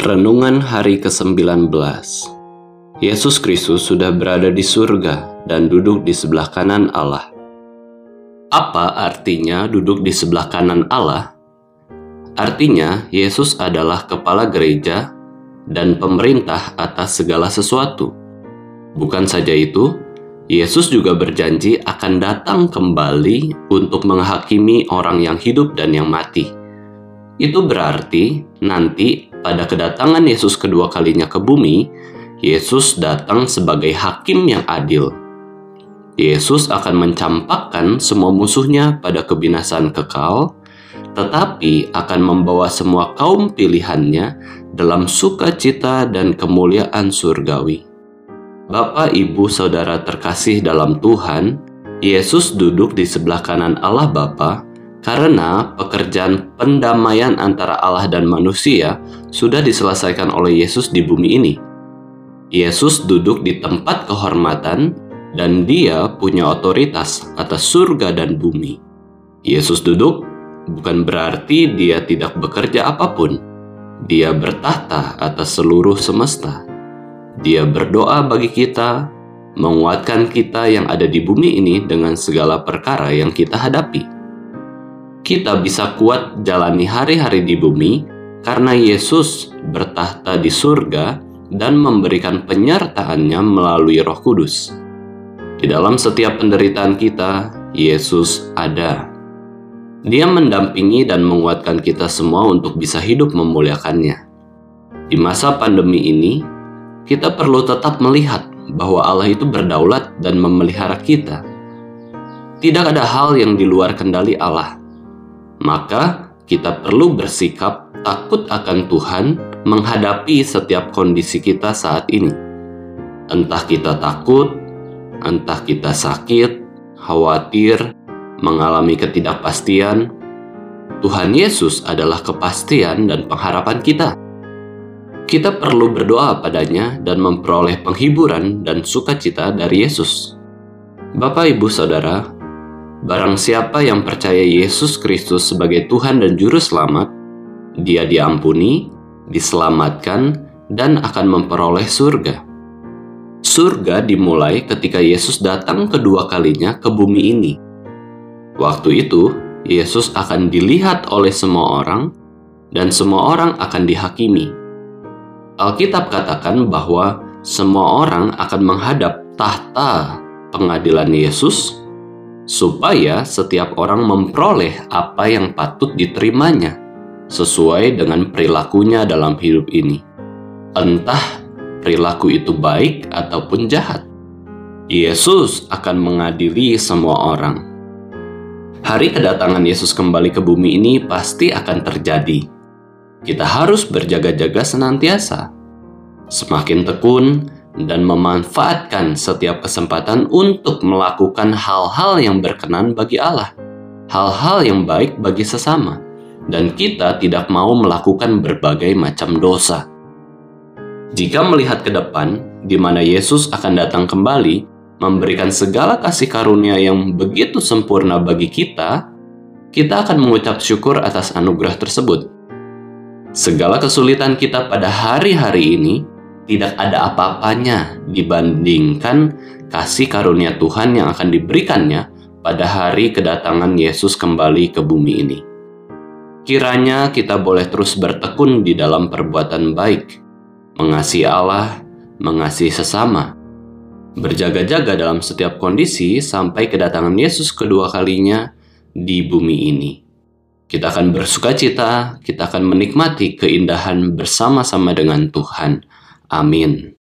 Renungan hari ke-19. Yesus Kristus sudah berada di surga dan duduk di sebelah kanan Allah. Apa artinya duduk di sebelah kanan Allah? Artinya, Yesus adalah kepala gereja dan pemerintah atas segala sesuatu. Bukan saja itu, Yesus juga berjanji akan datang kembali untuk menghakimi orang yang hidup dan yang mati. Itu berarti nanti pada kedatangan Yesus kedua kalinya ke bumi, Yesus datang sebagai hakim yang adil. Yesus akan mencampakkan semua musuhnya pada kebinasaan kekal, tetapi akan membawa semua kaum pilihannya dalam sukacita dan kemuliaan surgawi. Bapa, Ibu, Saudara terkasih dalam Tuhan, Yesus duduk di sebelah kanan Allah Bapa karena pekerjaan pendamaian antara Allah dan manusia sudah diselesaikan oleh Yesus di bumi ini. Yesus duduk di tempat kehormatan dan dia punya otoritas atas surga dan bumi. Yesus duduk bukan berarti dia tidak bekerja apapun. Dia bertahta atas seluruh semesta. Dia berdoa bagi kita, menguatkan kita yang ada di bumi ini dengan segala perkara yang kita hadapi. Kita bisa kuat jalani hari-hari di bumi karena Yesus bertahta di surga dan memberikan penyertaannya melalui Roh Kudus. Di dalam setiap penderitaan kita, Yesus ada. Dia mendampingi dan menguatkan kita semua untuk bisa hidup memuliakannya. Di masa pandemi ini, kita perlu tetap melihat bahwa Allah itu berdaulat dan memelihara kita. Tidak ada hal yang di luar kendali Allah. Maka kita perlu bersikap takut akan Tuhan menghadapi setiap kondisi kita saat ini. Entah kita takut, entah kita sakit, khawatir, mengalami ketidakpastian, Tuhan Yesus adalah kepastian dan pengharapan kita. Kita perlu berdoa padanya dan memperoleh penghiburan dan sukacita dari Yesus. Bapak, Ibu, Saudara, barang siapa yang percaya Yesus Kristus sebagai Tuhan dan Juru Selamat, dia diampuni, diselamatkan, dan akan memperoleh surga. Surga dimulai ketika Yesus datang kedua kalinya ke bumi ini. Waktu itu, Yesus akan dilihat oleh semua orang, dan semua orang akan dihakimi. Alkitab katakan bahwa semua orang akan menghadap tahta pengadilan Yesus, supaya setiap orang memperoleh apa yang patut diterimanya sesuai dengan perilakunya dalam hidup ini. Entah perilaku itu baik ataupun jahat, Yesus akan mengadili semua orang. Hari kedatangan Yesus kembali ke bumi ini pasti akan terjadi. Kita harus berjaga-jaga senantiasa, semakin tekun, dan memanfaatkan setiap kesempatan untuk melakukan hal-hal yang berkenan bagi Allah, hal-hal yang baik bagi sesama, dan kita tidak mau melakukan berbagai macam dosa. Jika melihat ke depan, di mana Yesus akan datang kembali, memberikan segala kasih karunia yang begitu sempurna bagi kita, kita akan mengucap syukur atas anugerah tersebut. Segala kesulitan kita pada hari-hari ini tidak ada apa-apanya dibandingkan kasih karunia Tuhan yang akan diberikannya pada hari kedatangan Yesus kembali ke bumi ini. Kiranya kita boleh terus bertekun di dalam perbuatan baik, mengasihi Allah, mengasihi sesama, berjaga-jaga dalam setiap kondisi sampai kedatangan Yesus kedua kalinya di bumi ini. Kita akan bersukacita, kita akan menikmati keindahan bersama-sama dengan Tuhan. Amin.